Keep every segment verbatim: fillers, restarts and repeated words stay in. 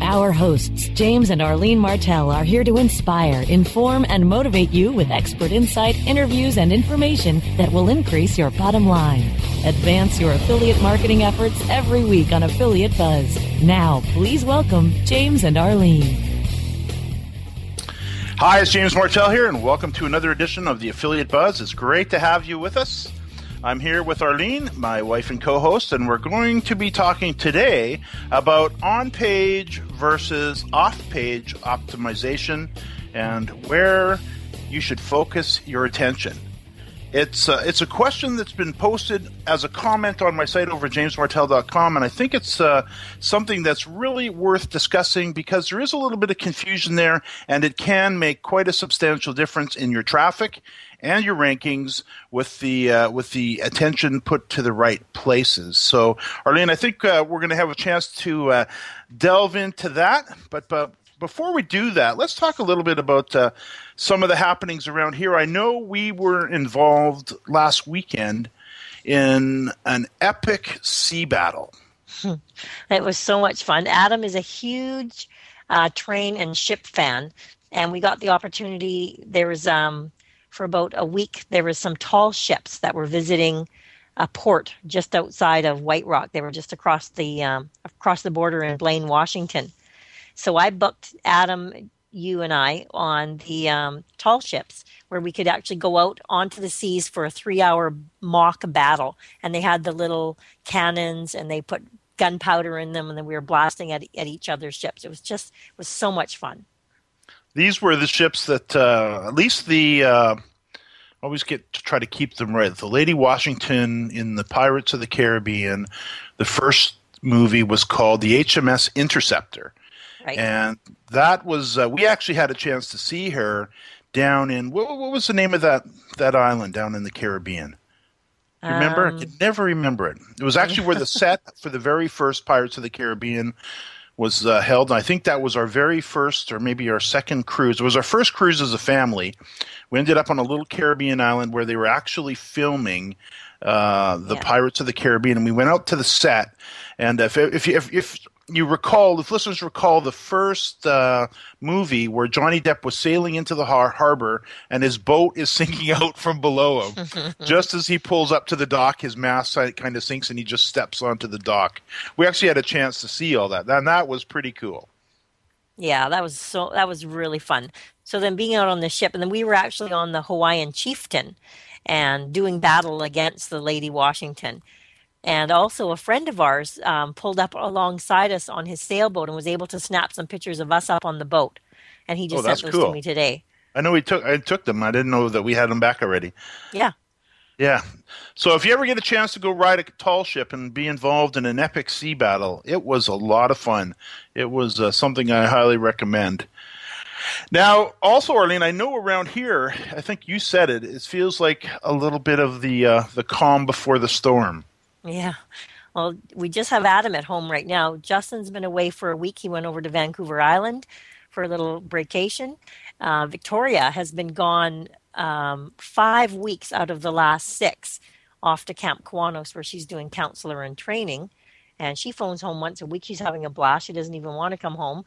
Our hosts, James and Arlene Martell, are here to inspire, inform, and motivate you with expert insight, interviews, and information that will increase your bottom line. Advance your affiliate marketing efforts every week on Affiliate Buzz. Now, please welcome James and Arlene. Hi, it's James Martell here, and welcome to another edition of the Affiliate Buzz. It's great to have you with us. I'm here with Arlene, my wife and co-host, and we're going to be talking today about on-page versus off-page optimization and where you should focus your attention. It's uh, it's a question that's been posted as a comment on my site over at James Martell dot com, and I think it's uh, something that's really worth discussing because there is a little bit of confusion there, and it can make quite a substantial difference in your traffic and your rankings with the uh, with the attention put to the right places. So, Arlene, I think uh, we're going to have a chance to uh, delve into that, but but. Before we do that, let's talk a little bit about uh, some of the happenings around here. I know we were involved last weekend in an epic sea battle. It was so much fun. Adam is a huge uh, train and ship fan, and we got the opportunity. There was, um, for about a week, there was some tall ships that were visiting a port just outside of White Rock. They were just across the um, across the border in Blaine, Washington. So I booked Adam, you, and I on the um, tall ships where we could actually go out onto the seas for a three-hour mock battle. And they had the little cannons, and they put gunpowder in them, and then we were blasting at, at each other's ships. It was just it was so much fun. These were the ships that uh, at least the uh, – always get to try to keep them right. The Lady Washington in the Pirates of the Caribbean, the first movie was called the H M S Interceptor. Right. And that was uh, – we actually had a chance to see her down in – what was the name of that, that island down in the Caribbean? You remember? Um, I can never remember it. It was actually where the set for the very first Pirates of the Caribbean was uh, held. And I think that was our very first or maybe our second cruise. It was our first cruise as a family. We ended up on a little Caribbean island where they were actually filming – Uh, the yeah. Pirates of the Caribbean, and we went out to the set. And if if you, if, if you recall, if listeners recall, the first uh, movie where Johnny Depp was sailing into the har- harbor and his boat is sinking out from below him. Just as he pulls up to the dock, his mast kind of sinks and he just steps onto the dock. We actually had a chance to see all that, and that was pretty cool. Yeah, that was so that was really fun. So then being out on the ship, and then we were actually on the Hawaiian Chieftain and doing battle against the Lady Washington. And also a friend of ours um, pulled up alongside us on his sailboat and was able to snap some pictures of us up on the boat. And he just oh, sent those cool. to me today. I know he took I took them. I didn't know that we had them back already. Yeah. Yeah. So if you ever get a chance to go ride a tall ship and be involved in an epic sea battle, it was a lot of fun. It was uh, something I highly recommend. Now, also, Arlene, I know around here, I think you said it, it feels like a little bit of the uh, the calm before the storm. Yeah. Well, we just have Adam at home right now. Justin's been away for a week. He went over to Vancouver Island for a little vacation. Uh, Victoria has been gone um, five weeks out of the last six off to Camp Kiwanos where she's doing counselor and training. And she phones home once a week. She's having a blast. She doesn't even want to come home.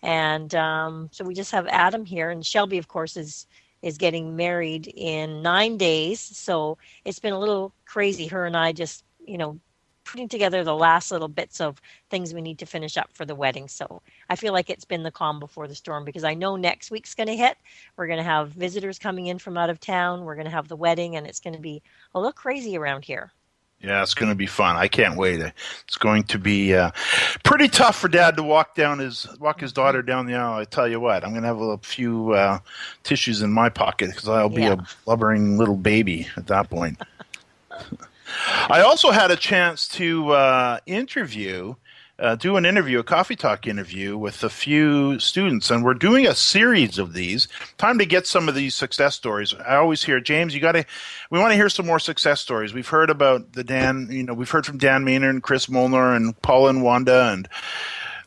And um, so we just have Adam here, and Shelby, of course, is is getting married in nine days. So it's been a little crazy. Her and I just, you know, putting together the last little bits of things we need to finish up for the wedding. So I feel like it's been the calm before the storm because I know next week's going to hit. We're going to have visitors coming in from out of town. We're going to have the wedding, and it's going to be a little crazy around here. Yeah, it's going to be fun. I can't wait. It's going to be uh, pretty tough for Dad to walk down his walk his daughter down the aisle. I tell you what, I'm going to have a few uh, tissues in my pocket because I'll be yeah. a blubbering little baby at that point. I also had a chance to uh, interview uh, do an interview, a coffee talk interview with a few students. And we're doing a series of these. Time to get some of these success stories. I always hear, James, you got to, we want to hear some more success stories. We've heard about the Dan, you know, we've heard from Dan Mainer and Chris Molnar and Paul and Wanda, and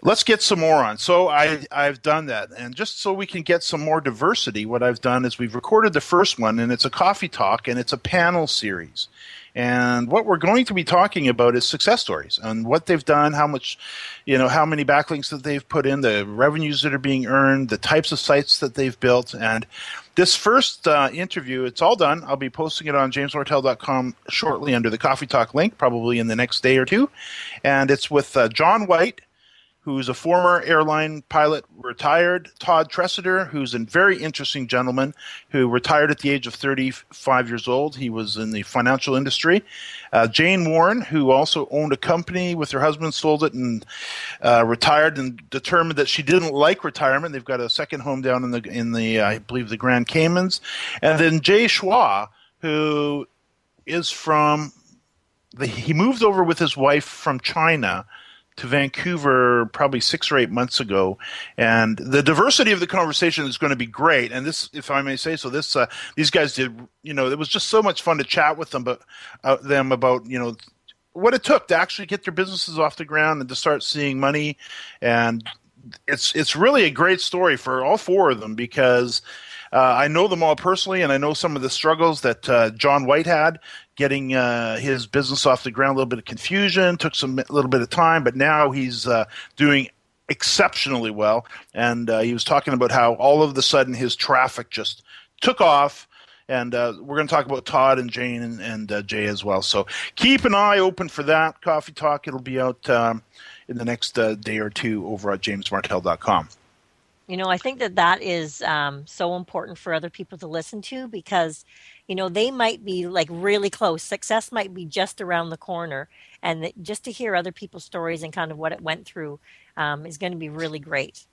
let's get some more on. So I, I've done that. And just so we can get some more diversity, what I've done is we've recorded the first one, and it's a coffee talk, and it's a panel series. And what we're going to be talking about is success stories and what they've done, how much, you know, how many backlinks that they've put in, the revenues that are being earned, the types of sites that they've built. And this first uh, interview, it's all done. I'll be posting it on James Martell dot com shortly under the Coffee Talk link, probably in the next day or two. And it's with uh, John White, who's a former airline pilot, retired. Todd Treseder, who's a very interesting gentleman who retired at the age of thirty-five years old. He was in the financial industry. Uh, Jane Warren, who also owned a company with her husband, sold it, and uh, retired, and determined that she didn't like retirement. They've got a second home down in the, in the uh, I believe, the Grand Caymans. And then Jay Schwa, who is from the, he moved over with his wife from China to Vancouver probably six or eight months ago. And the diversity of the conversation is going to be great. And this, if I may say so, this uh, these guys did, you know, it was just so much fun to chat with them, but, uh, them about, you know, what it took to actually get their businesses off the ground and to start seeing money. And it's it's really a great story for all four of them, because uh, I know them all personally, and I know some of the struggles that uh, John White had, getting uh, his business off the ground, a little bit of confusion, took some a little bit of time, but now he's uh, doing exceptionally well. And uh, he was talking about how all of a sudden his traffic just took off. And uh, we're going to talk about Todd and Jane and, and uh, Jay as well. So keep an eye open for that coffee talk. It'll be out um, in the next uh, day or two over at James Martell dot com. You know, I think that that is um, so important for other people to listen to, because, you know, they might be like really close. Success might be just around the corner. And that, just to hear other people's stories and kind of what it went through um, is going to be really great.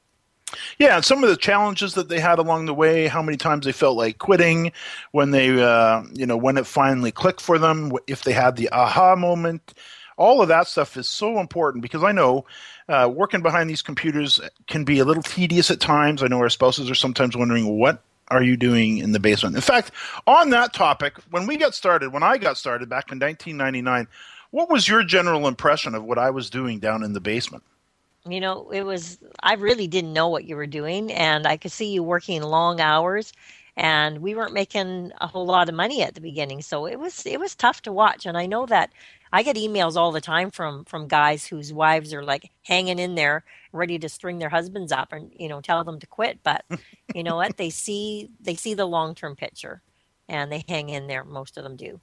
Yeah, and some of the challenges that they had along the way, how many times they felt like quitting, when they, uh, you know, when it finally clicked for them, if they had the aha moment. All of that stuff is so important, because I know uh, working behind these computers can be a little tedious at times. I know our spouses are sometimes wondering, what are you doing in the basement? In fact, on that topic, when we got started, when I got started back in nineteen ninety-nine, what was your general impression of what I was doing down in the basement? You know, it was, I really didn't know what you were doing, and I could see you working long hours. And we weren't making a whole lot of money at the beginning, so it was it was tough to watch. And I know that I get emails all the time from from guys whose wives are like hanging in there, ready to string their husbands up and, you know, tell them to quit. But you know what? They see they see the long term picture, and they hang in there. Most of them do.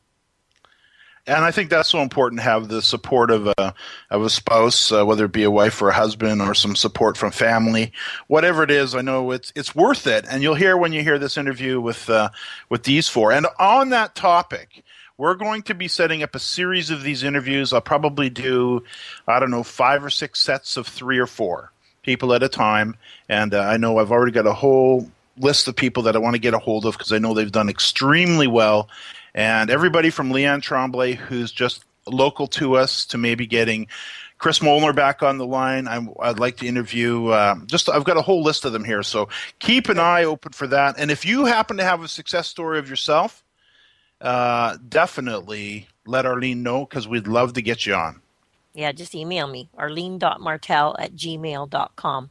And I think that's so important, to have the support of a of a spouse, uh, whether it be a wife or a husband, or some support from family, whatever it is. I know it's it's worth it, and you'll hear when you hear this interview with uh, with these four. And on that topic, we're going to be setting up a series of these interviews. I'll probably do, I don't know, five or six sets of three or four people at a time. And uh, I know I've already got a whole list of people that I want to get a hold of, because I know they've done extremely well. And everybody from Leanne Tremblay, who's just local to us, to maybe getting Chris Molnar back on the line. I'm, I'd like to interview uh, – just I've got a whole list of them here. So keep an eye open for that. And if you happen to have a success story of yourself, uh, definitely let Arlene know, because we'd love to get you on. Yeah, just email me, arlene dot martell at gmail dot com.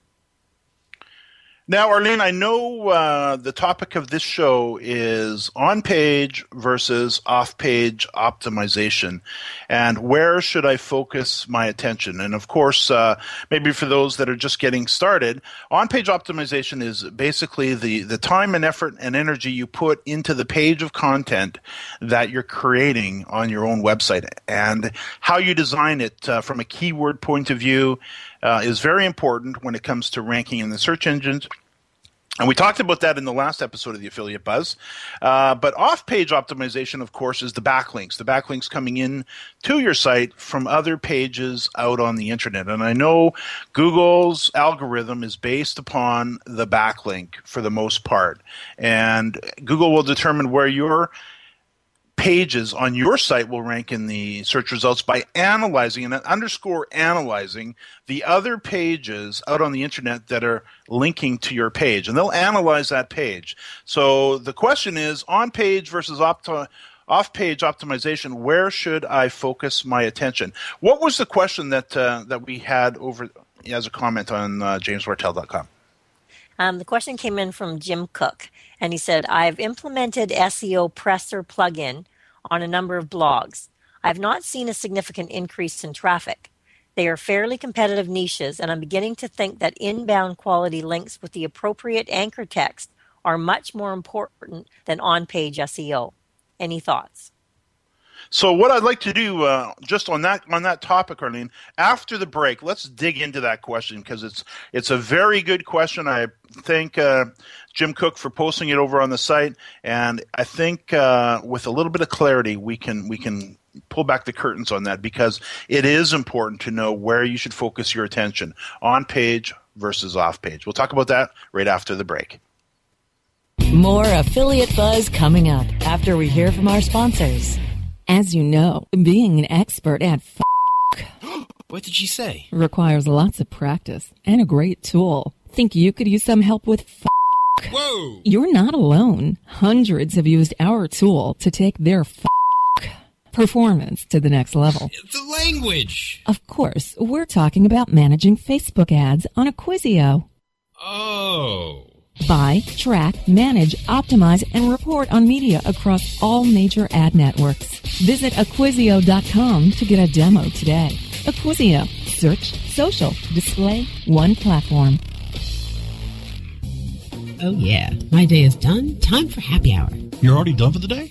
Now, Arlene, I know uh, the topic of this show is on-page versus off-page optimization, and where should I focus my attention? And of course, uh, maybe for those that are just getting started, on-page optimization is basically the, the time and effort and energy you put into the page of content that you're creating on your own website, and how you design it uh, from a keyword point of view. Uh, is very important when it comes to ranking in the search engines. And we talked about that in the last episode of the Affiliate Buzz. Uh, but off-page optimization, of course, is the backlinks, the backlinks coming in to your site from other pages out on the internet. And I know Google's algorithm is based upon the backlink for the most part. And Google will determine where your pages on your site will rank in the search results by analyzing, and underscore analyzing, the other pages out on the internet that are linking to your page. And they'll analyze that page. So the question is, on-page versus opt- off-page optimization, where should I focus my attention? What was the question that uh, that we had over as a comment on uh, James Martell dot com? Um, the question came in from Jim Cook, and he said, I've implemented S E O Presser plugin on a number of blogs. I've not seen a significant increase in traffic. They are fairly competitive niches, and I'm beginning to think that inbound quality links with the appropriate anchor text are much more important than on-page S E O. Any thoughts? So what I'd like to do uh, just on that on that topic, Arlene, after the break, let's dig into that question because it's it's a very good question. I thank uh, Jim Cook for posting it over on the site, and I think uh, with a little bit of clarity, we can we can pull back the curtains on that because it is important to know where you should focus your attention, on page versus off page. We'll talk about that right after the break. More Affiliate Buzz coming up after we hear from our sponsors. As you know, being an expert at f***. What did she say? Requires lots of practice and a great tool. Think you could use some help with f***? Whoa! You're not alone. Hundreds have used our tool to take their f*** performance to the next level. The language! Of course, we're talking about managing Facebook ads on Acquisio. Oh... Buy, track, manage, optimize, and report on media across all major ad networks. Visit Acquisio dot com to get a demo today. Acquisio. Search, social, display, one platform. Oh, yeah. My day is done. Time for happy hour. You're already done for the day?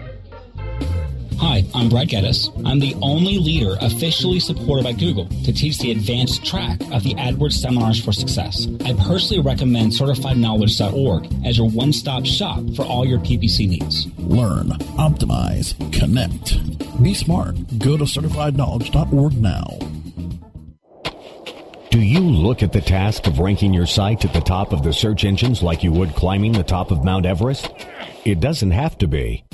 Hi, I'm Brad Geddes. I'm the only leader officially supported by Google to teach the advanced track of the AdWords Seminars for Success. I personally recommend Certified Knowledge dot org as your one-stop shop for all your P P C needs. Learn, optimize, connect. Be smart. Go to Certified Knowledge dot org now. Do you look at the task of ranking your site at the top of the search engines like you would climbing the top of Mount Everest? It doesn't have to be.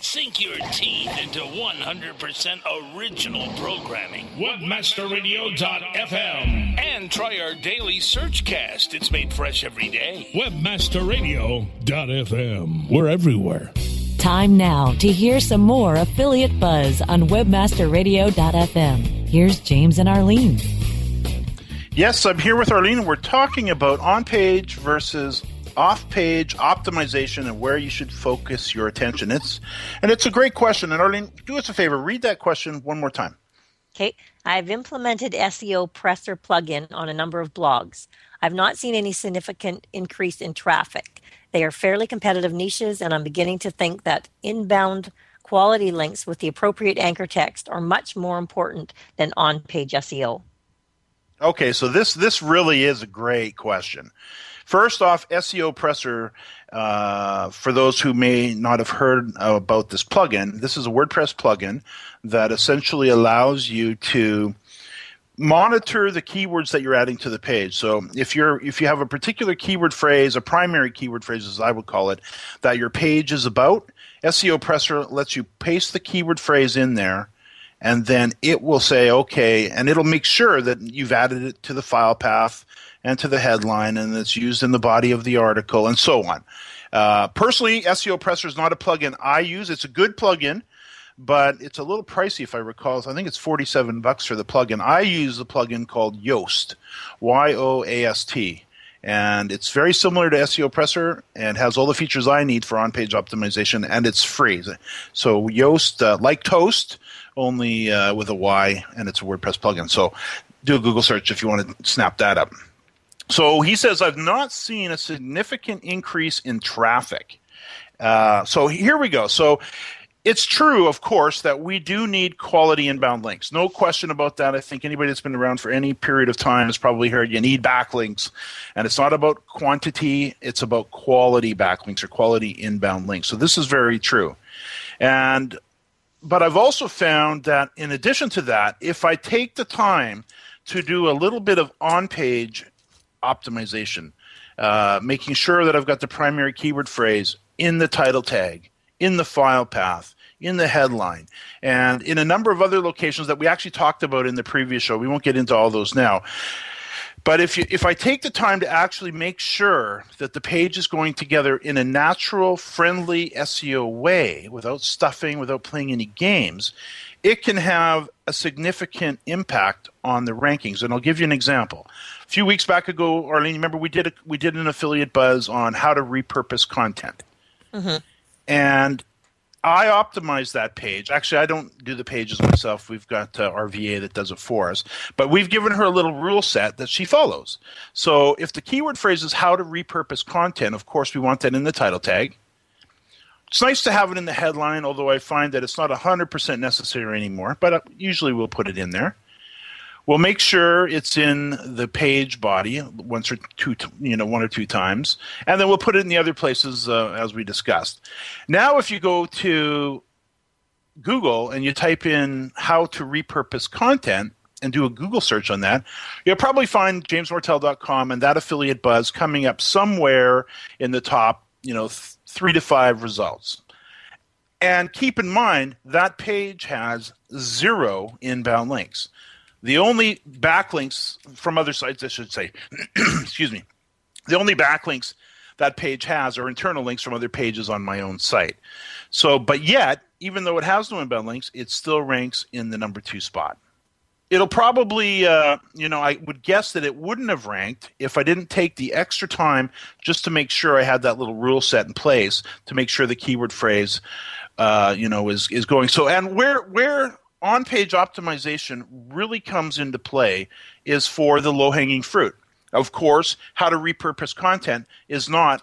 Sink your teeth into one hundred percent original programming. Webmaster Radio dot f m. And try our daily search cast. It's made fresh every day. Webmaster Radio dot f m. We're everywhere. Time now to hear some more Affiliate Buzz on Webmaster Radio dot f m. Here's James and Arlene. Yes, I'm here with Arlene. We're talking about on-page versus off-page optimization and where you should focus your attention. It's and it's a great question. And Arlene, do us a favor. Read that question one more time. Okay. I've implemented S E O Presser plugin on a number of blogs. I've not seen any significant increase in traffic. They are fairly competitive niches, and I'm beginning to think that inbound quality links with the appropriate anchor text are much more important than on-page S E O. Okay, so this this really is a great question. First off, S E O Presser, uh, for those who may not have heard about this plugin, this is a WordPress plugin that essentially allows you to monitor the keywords that you're adding to the page. So if you're if you have a particular keyword phrase, a primary keyword phrase as I would call it, that your page is about, S E O Presser lets you paste the keyword phrase in there. And then it will say, okay, and it'll make sure that you've added it to the file path and to the headline and it's used in the body of the article and so on. Uh, personally, S E O Presser is not a plugin I use. It's a good plugin, but it's a little pricey if I recall. I think it's forty-seven bucks for the plugin. I use a plugin called Yoast, Y O A S T. And it's very similar to S E O Presser and has all the features I need for on-page optimization, and it's free. So Yoast, uh, like Toast, only uh, with a Y, and it's a WordPress plugin. So do a Google search if you want to snap that up. So he says, I've not seen a significant increase in traffic. Uh, so here we go. So it's true, of course, that we do need quality inbound links. No question about that. I think anybody that's been around for any period of time has probably heard you need backlinks. And it's not about quantity. It's about quality backlinks or quality inbound links. So this is very true. And but I've also found that in addition to that, if I take the time to do a little bit of on-page optimization, uh, making sure that I've got the primary keyword phrase in the title tag, in the file path, in the headline, and in a number of other locations that we actually talked about in the previous show. We won't get into all those now. But if you, if I take the time to actually make sure that the page is going together in a natural, friendly S E O way, without stuffing, without playing any games, it can have a significant impact on the rankings. And I'll give you an example. A few weeks back ago, Arlene, remember we did a, we did an affiliate buzz on how to repurpose content. Mm-hmm. And I optimized that page. Actually, I don't do the pages myself. We've got uh, our V A that does it for us. But we've given her a little rule set that she follows. So if the keyword phrase is how to repurpose content, of course, we want that in the title tag. It's nice to have it in the headline, although I find that it's not one hundred percent necessary anymore. But usually we'll put it in there. We'll make sure it's in the page body once or two, you know, one or two times, and then we'll put it in the other places uh, as we discussed. Now, if you go to Google and you type in "how to repurpose content" and do a Google search on that, you'll probably find James Martell dot com and that affiliate buzz coming up somewhere in the top, you know, th- three to five results. And keep in mind that page has zero inbound links. The only backlinks from other sites, I should say, excuse me, the only backlinks that page has are internal links from other pages on my own site. So, but yet, even though it has no inbound links, it still ranks in the number two spot. It'll probably, uh, you know, I would guess that it wouldn't have ranked if I didn't take the extra time just to make sure I had that little rule set in place to make sure the keyword phrase, uh, you know, is is going. So, and where where on-page optimization really comes into play is for the low-hanging fruit. Of course, how to repurpose content is not,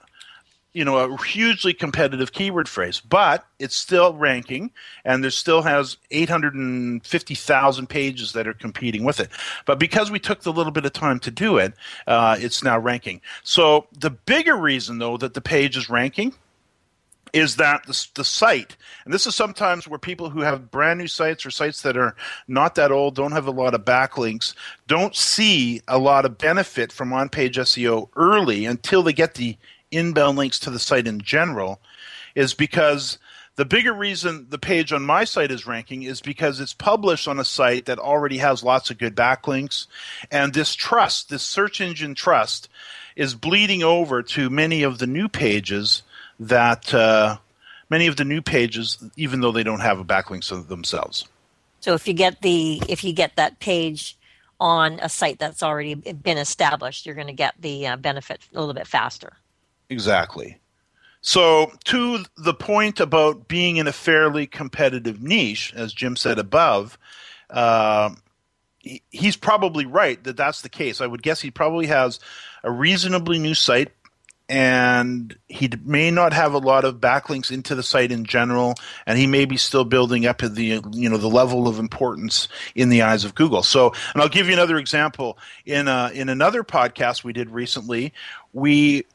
you know, a hugely competitive keyword phrase, but it's still ranking, and there still has eight hundred fifty thousand pages that are competing with it. But because we took the little bit of time to do it, uh, it's now ranking. So the bigger reason, though, that the page is ranking is that the, the site, and this is sometimes where people who have brand new sites or sites that are not that old, don't have a lot of backlinks, don't see a lot of benefit from on-page S E O early until they get the inbound links to the site in general, is because the bigger reason the page on my site is ranking is because it's published on a site that already has lots of good backlinks, and this trust, this search engine trust, is bleeding over to many of the new pages that uh, many of the new pages, even though they don't have a backlink themselves. So if you get the if you get that page on a site that's already been established, you're going to get the uh, benefit a little bit faster. Exactly. So to the point about being in a fairly competitive niche, as Jim said above, uh, he's probably right that that's the case. I would guess he probably has a reasonably new site, and he may not have a lot of backlinks into the site in general, and he may be still building up the, you know, the level of importance in the eyes of Google. So, and I'll give you another example. In a, in another podcast we did recently, we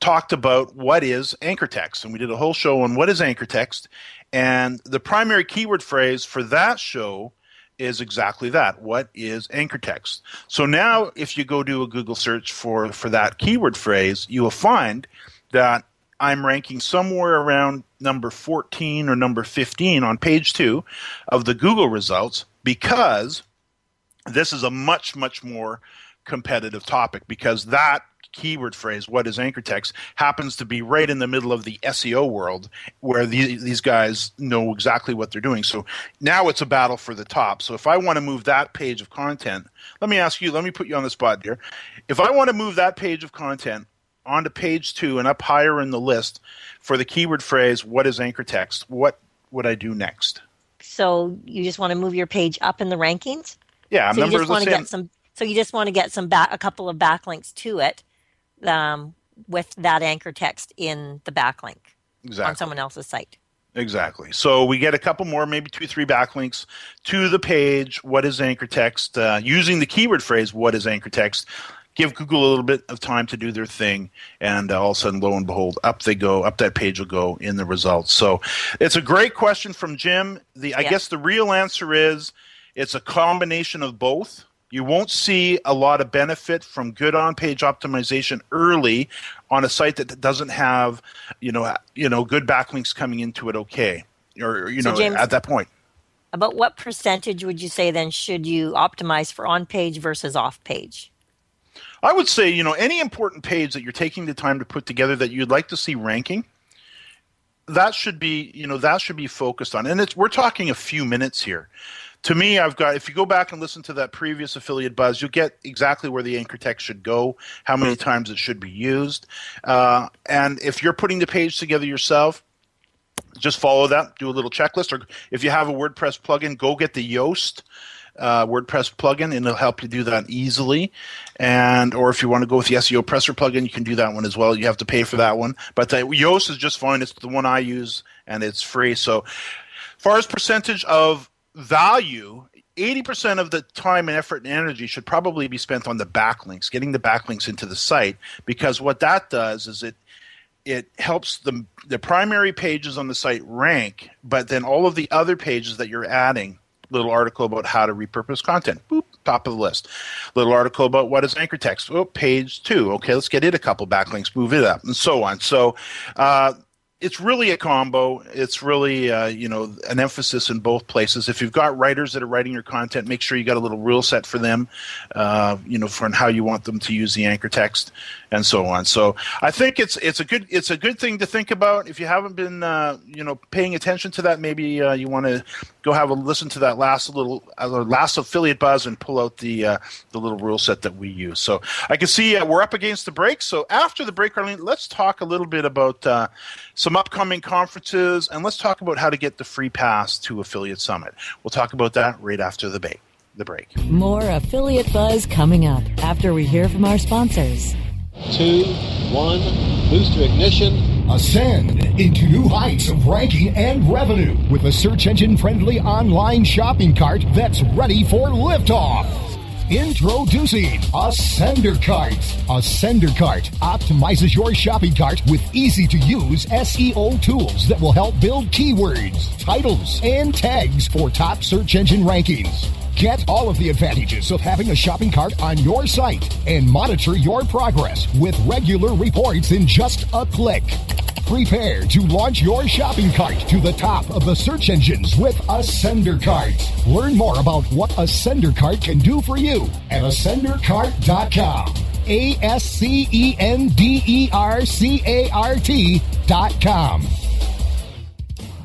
talked about what is anchor text, and we did a whole show on what is anchor text, and the primary keyword phrase for that show is exactly that. What is anchor text? So now if you go do a Google search for, for that keyword phrase, you will find that I'm ranking somewhere around number fourteen or number fifteen on page two of the Google results, because this is a much, much more competitive topic, because that keyword phrase, what is anchor text, happens to be right in the middle of the S E O world where these, these guys know exactly what they're doing. So now it's a battle for the top. So if I want to move that page of content, let me ask you, let me put you on the spot here. If I want to move that page of content onto page two and up higher in the list for the keyword phrase, what is anchor text, what would I do next? So you just want to move your page up in the rankings? Yeah. So you just want to get some. So you just want to get some back, a couple of backlinks to it um, with that anchor text in the backlink exactly. on someone else's site. Exactly. So we get a couple more, maybe two, three backlinks to the page, what is anchor text, uh, using the keyword phrase, what is anchor text. Give Google a little bit of time to do their thing, and all of a sudden, lo and behold, up they go. Up that page will go in the results. So it's a great question from Jim. The I yeah. guess the real answer is it's a combination of both. You won't see a lot of benefit from good on-page optimization early on a site that doesn't have, you know, you know, good backlinks coming into it. Okay, or you so know, James, at that point. About what percentage would you say then should you optimize for on-page versus off-page? I would say, you know, any important page that you're taking the time to put together that you'd like to see ranking, that should be, you know, that should be focused on. And it's we're talking a few minutes here. To me, I've got, if you go back and listen to that previous Affiliate Buzz, you'll get exactly where the anchor text should go, how many times it should be used. Uh, and if you're putting the page together yourself, just follow that, do a little checklist. Or if you have a WordPress plugin, go get the Yoast Uh, WordPress plugin, and it'll help you do that easily. And or if you want to go with the S E O Presser plugin, you can do that one as well. You have to pay for that one, but the Yoast is just fine. It's the one I use, and it's free. So, as far as percentage of value, eighty percent of the time and effort and energy should probably be spent on the backlinks, getting the backlinks into the site, because what that does is it it helps the the primary pages on the site rank, but then all of the other pages that you're adding. Little article about how to repurpose content. Boop, top of the list. Little article about what is anchor text. Oh, page two. Okay, let's get it a couple backlinks, move it up, and so on. So uh, it's really a combo. It's really uh, you know, an emphasis in both places. If you've got writers that are writing your content, make sure you got a little rule set for them, uh, you know, for how you want them to use the anchor text, and so on. So I think it's it's a good it's a good thing to think about. If you haven't been uh, you know, paying attention to that, maybe uh, you want to go have a listen to that last little uh, last Affiliate Buzz and pull out the uh, the little rule set that we use. So I can see uh, we're up against the break. So after the break, Arlene, let's talk a little bit about uh, some upcoming conferences, and let's talk about how to get the free pass to Affiliate Summit. We'll talk about that right after the break. The break. More Affiliate Buzz coming up after we hear from our sponsors. Two, one, booster ignition. Ascend into new heights of ranking and revenue with a search engine-friendly online shopping cart that's ready for liftoff. Introducing AscenderCart. AscenderCart optimizes your shopping cart with easy-to-use S E O tools that will help build keywords, titles, and tags for top search engine rankings. Get all of the advantages of having a shopping cart on your site and monitor your progress with regular reports in just a click. Prepare to launch your shopping cart to the top of the search engines with AscenderCart. Learn more about what AscenderCart can do for you at Ascender Cart dot com. A S C E N D E R C A R T dot com.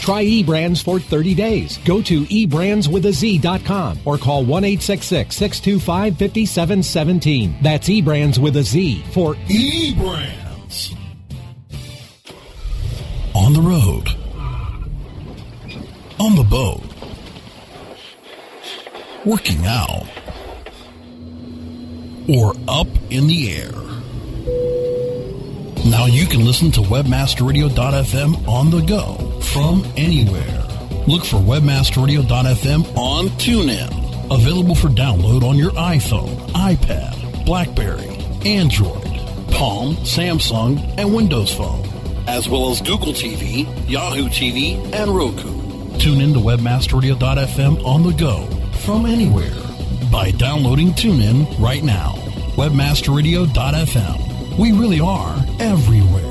Try eBrands for thirty days. Go to e brands with a z dot com or call one eight six six, six two five, five seven one seven. That's eBrands with a Z for eBrands. On the road. On the boat. Working out. Or up in the air. Now you can listen to Webmaster Radio dot f m on the go. From anywhere. Look for Webmaster Radio dot f m on TuneIn. Available for download on your iPhone, iPad, BlackBerry, Android. Palm, Samsung, and Windows Phone, as well as Google T V, Yahoo T V, and Roku. Tune in to Webmaster Radio dot f m on the go from anywhere by downloading TuneIn right now. Webmaster Radio dot f m. We really are everywhere.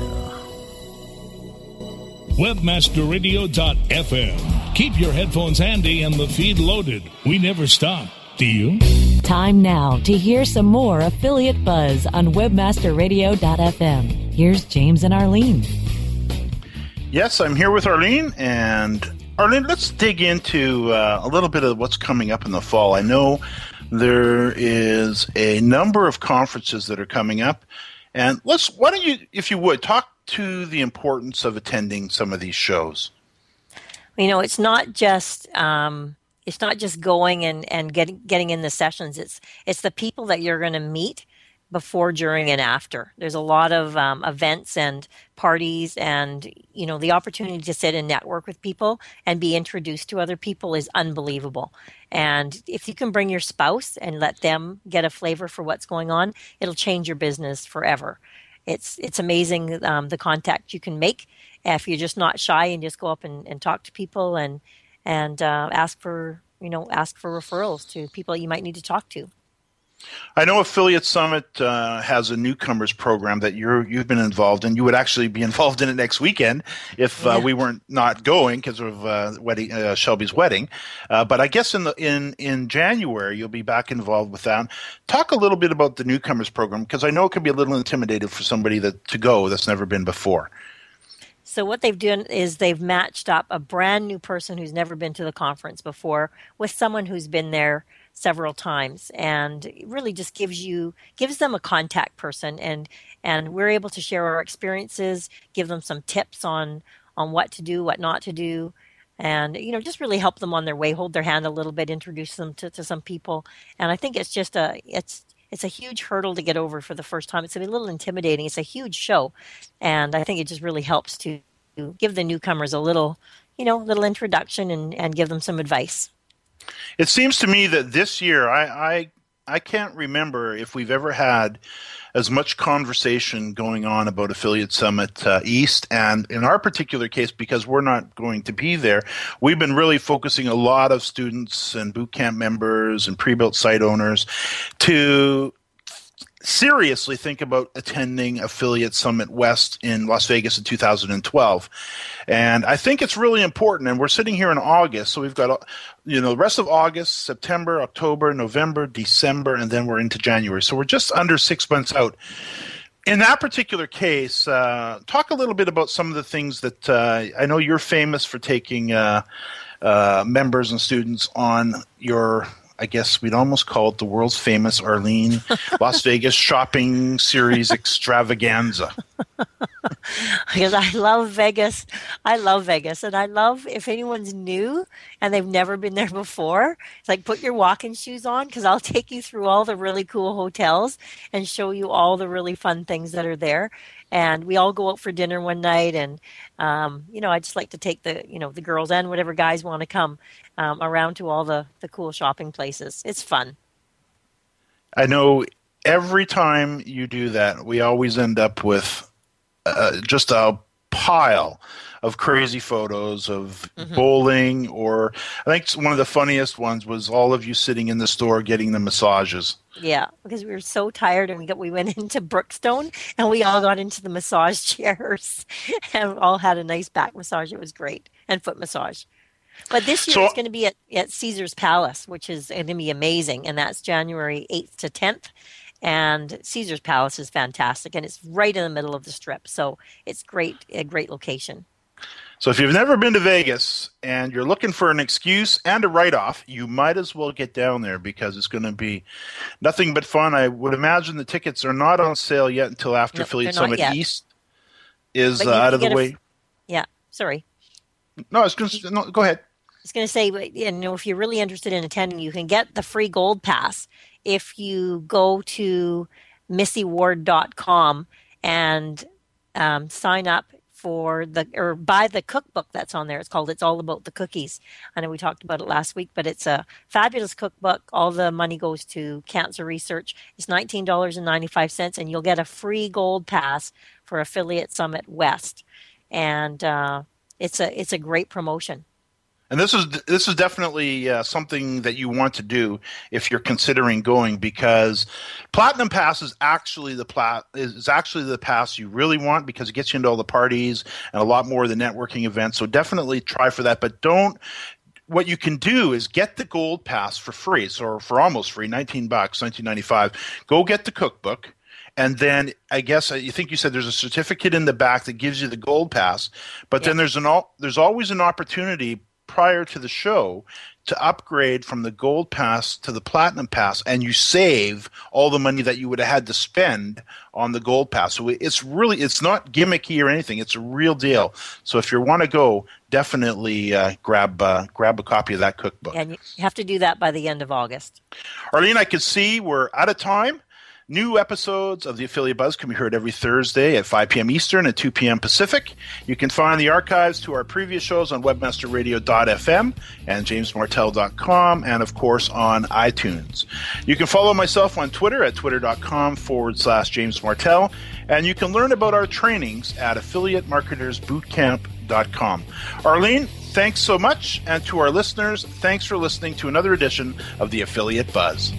Webmaster Radio dot f m. Keep your headphones handy and the feed loaded. We never stop. Do you? Time now to hear some more Affiliate Buzz on Webmaster Radio dot f m. Here's James and Arlene. Yes, I'm here with Arlene. And Arlene, let's dig into uh, a little bit of what's coming up in the fall. I know there is a number of conferences that are coming up. And let's, why don't you, if you would, talk to the importance of attending some of these shows. You know, it's not just... Um It's not just going and, and getting getting in the sessions. It's it's the people that you're going to meet before, during, and after. There's a lot of um, events and parties, and you know the opportunity to sit and network with people and be introduced to other people is unbelievable. And if you can bring your spouse and let them get a flavor for what's going on, it'll change your business forever. It's it's amazing um, the contact you can make if you're just not shy and just go up and, and talk to people and. And uh, ask for, you know, ask for referrals to people you might need to talk to. I know Affiliate Summit uh, has a newcomers program that you're, you've been involved in. You would actually be involved in it next weekend if uh, yeah. we weren't not going because of uh, wedding, uh, Shelby's wedding. Uh, but I guess in the in in January you'll be back involved with that. Talk a little bit about the newcomers program because I know it can be a little intimidating for somebody that to go that's never been before. So what they've done is they've matched up a brand new person who's never been to the conference before with someone who's been there several times, and it really just gives you gives them a contact person, and and we're able to share our experiences, give them some tips on on what to do, what not to do, and you know just really help them on their way, hold their hand a little bit, introduce them to, to some people, and I think it's just a it's. It's a huge hurdle to get over for the first time. It's a little intimidating. It's a huge show, and I think it just really helps to give the newcomers a little, you know, little introduction and, and give them some advice. It seems to me that this year, I, I I can't remember if we've ever had as much conversation going on about Affiliate Summit uh, East, and in our particular case, because we're not going to be there, we've been really focusing a lot of students and boot camp members and pre-built site owners to seriously think about attending Affiliate Summit West in Las Vegas in two thousand twelve. And I think it's really important, and we're sitting here in August, so we've got you know the rest of August, September, October, November, December, and then we're into January. So we're just under six months out. In that particular case, uh, talk a little bit about some of the things that uh, I know you're famous for taking uh, uh, members and students on your – I guess we'd almost call it the world's famous Arlene Las Vegas Shopping Series Extravaganza. Because I love Vegas. I love Vegas. And I love if anyone's new and they've never been there before, it's like put your walking shoes on because I'll take you through all the really cool hotels and show you all the really fun things that are there. And we all go out for dinner one night, and um, you know, I just like to take the you know the girls and whatever guys want to come um, around to all the, the cool shopping places. It's fun. I know every time you do that, we always end up with uh, just a pile of crazy photos of mm-hmm. bowling, or I think one of the funniest ones was all of you sitting in the store getting the massages. Yeah, because we were so tired, and we got, we went into Brookstone, and we all got into the massage chairs, and all had a nice back massage. It was great, and foot massage. But this year so, it's going to be at, at Caesar's Palace, which is going to be amazing, and that's January eighth to tenth. And Caesar's Palace is fantastic, and it's right in the middle of the Strip, so it's great, a great location. So if you've never been to Vegas and you're looking for an excuse and a write-off, you might as well get down there because it's going to be nothing but fun. I would imagine the tickets are not on sale yet until after nope, Affiliate Summit yet. East is uh, out of the way. F- yeah, sorry. No, I was going to no, go ahead. I was going to say, you know, if you're really interested in attending, you can get the free gold pass if you go to missy ward dot com and um, sign up for the, or buy the cookbook that's on there. It's called It's All About the Cookies. I know we talked about it last week, but it's a fabulous cookbook. All the money goes to cancer research. It's nineteen dollars and ninety-five cents, and you'll get a free gold pass for Affiliate Summit West. And uh, it's a it's a great promotion. And this is this is definitely uh, something that you want to do if you're considering going, because Platinum Pass is actually the plat is actually the pass you really want, because it gets you into all the parties and a lot more of the networking events. So definitely try for that, but don't. What you can do is get the gold pass for free, so for almost free, nineteen bucks, nineteen ninety-five. Go get the cookbook. And then I guess you think you said there's a certificate in the back that gives you the gold pass, but yeah. then there's an al- there's always an opportunity prior to the show to upgrade from the gold pass to the platinum pass, and you save all the money that you would have had to spend on the gold pass. So it's really it's not gimmicky or anything. It's a real deal. So if you want to go, definitely uh, grab uh, grab a copy of that cookbook. And you have to do that by the end of August. Arlene, I can see we're out of time. New episodes of the Affiliate Buzz can be heard every Thursday at five p.m. Eastern and two p.m. Pacific. You can find the archives to our previous shows on webmaster radio dot f m and james martell dot com, and, of course, on iTunes. You can follow myself on Twitter at twitter.com forward slash James Martell, and you can learn about our trainings at affiliate marketers bootcamp dot com. Arlene, thanks so much, and to our listeners, thanks for listening to another edition of the Affiliate Buzz.